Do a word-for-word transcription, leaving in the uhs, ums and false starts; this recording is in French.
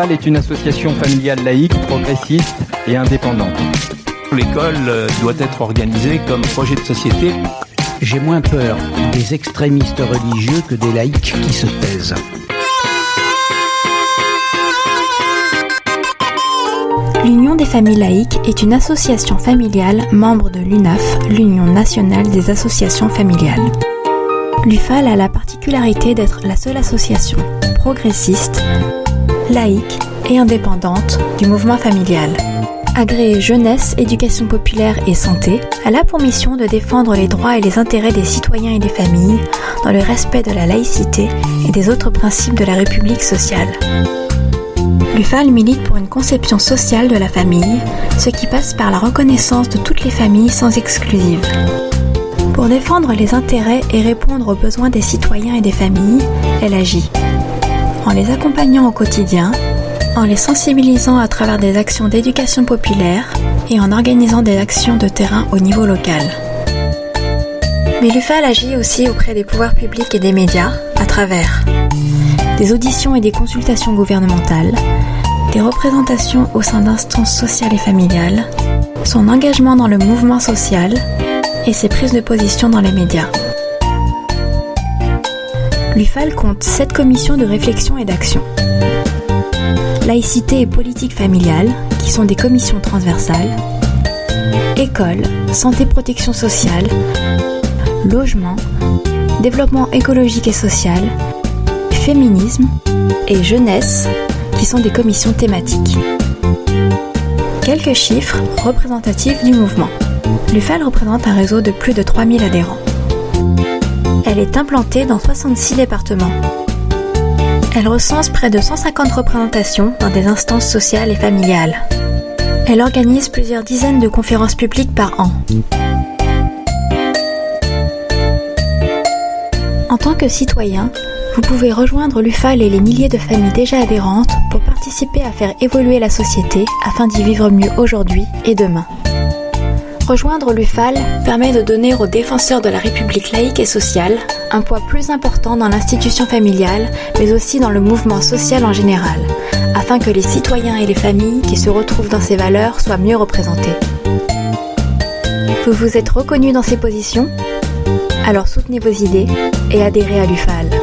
l'U F A L est une association familiale laïque, progressiste et indépendante. L'école doit être organisée comme projet de société. J'ai moins peur des extrémistes religieux que des laïcs qui se taisent. L'Union des familles laïques est une association familiale membre de l'U N A F, l'Union nationale des associations familiales. L'U F A L a la particularité d'être la seule association progressiste, laïque et indépendante du mouvement familial. Agréée jeunesse, éducation populaire et santé, elle a pour mission de défendre les droits et les intérêts des citoyens et des familles dans le respect de la laïcité et des autres principes de la République sociale. L'U F A L milite pour une conception sociale de la famille, ce qui passe par la reconnaissance de toutes les familles sans exclusive. Pour défendre les intérêts et répondre aux besoins des citoyens et des familles, elle agit en les accompagnant au quotidien, en les sensibilisant à travers des actions d'éducation populaire et en organisant des actions de terrain au niveau local. Mais l'U F A L agit aussi auprès des pouvoirs publics et des médias à travers des auditions et des consultations gouvernementales, des représentations au sein d'instances sociales et familiales, son engagement dans le mouvement social et ses prises de position dans les médias. L'U F A L compte sept commissions de réflexion et d'action. Laïcité et politique familiale, qui sont des commissions transversales. École, santé, protection sociale, logement, développement écologique et social, féminisme et jeunesse, qui sont des commissions thématiques. Quelques chiffres représentatifs du mouvement. L'U F A L représente un réseau de plus de trois mille adhérents. Elle est implantée dans soixante-six départements. Elle recense près de cent cinquante représentations dans des instances sociales et familiales. Elle organise plusieurs dizaines de conférences publiques par an. En tant que citoyen, vous pouvez rejoindre l'U F A L et les milliers de familles déjà adhérentes pour participer à faire évoluer la société afin d'y vivre mieux aujourd'hui et demain. Rejoindre l'U F A L permet de donner aux défenseurs de la République laïque et sociale un poids plus important dans l'institution familiale, mais aussi dans le mouvement social en général, afin que les citoyens et les familles qui se retrouvent dans ces valeurs soient mieux représentés. Vous vous êtes reconnus dans ces positions ? Alors soutenez vos idées et adhérez à l'U F A L.